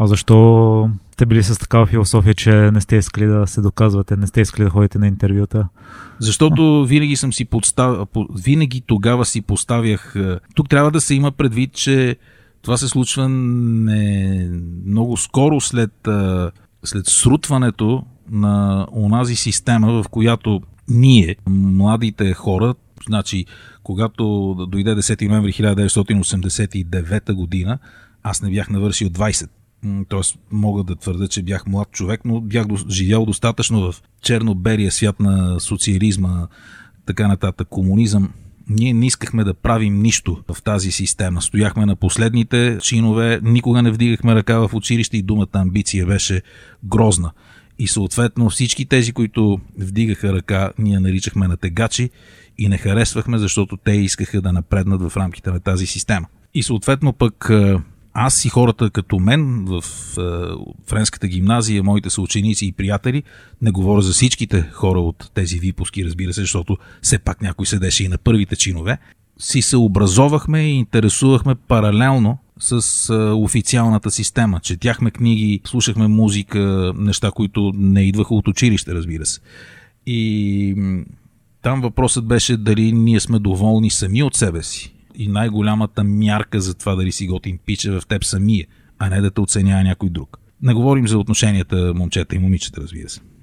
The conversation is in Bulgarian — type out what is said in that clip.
А защо сте били с такава философия, че не сте искали да се доказвате, не сте искали да ходите на интервюта? Защото винаги съм си тогава си поставях... Тук трябва да се има предвид, че това се случва много скоро след срутването на онази система, в която ние, младите хора, значи, когато дойде 10 ноември 1989 година, аз не бях навършил 20. Тоест, мога да твърда, че бях млад човек, но бях живял достатъчно в черно-белия свят на социализма, така нататък, комунизъм. Ние не искахме да правим нищо в тази система. Стояхме на последните чинове, никога не вдигахме ръка в училище и думата амбиция беше грозна. И съответно всички тези, които вдигаха ръка, ние наричахме на тегачи и не харесвахме, защото те искаха да напреднат в рамките на тази система. И съответно пък аз и хората като мен в Френската гимназия, моите съученици и приятели, не говоря за всичките хора от тези випуски, разбира се, защото все пак някой седеше и на първите чинове, си се образовахме и интересувахме паралелно с официалната система. Четяхме книги, слушахме музика, неща, които не идваха от училище, разбира се. И там въпросът беше дали ние сме доволни сами от себе си. И най-голямата мярка за това дали си готин пич е в теб самия, а не да те оценява някой друг. Не говорим за отношенията момчета и момичета, разбира се.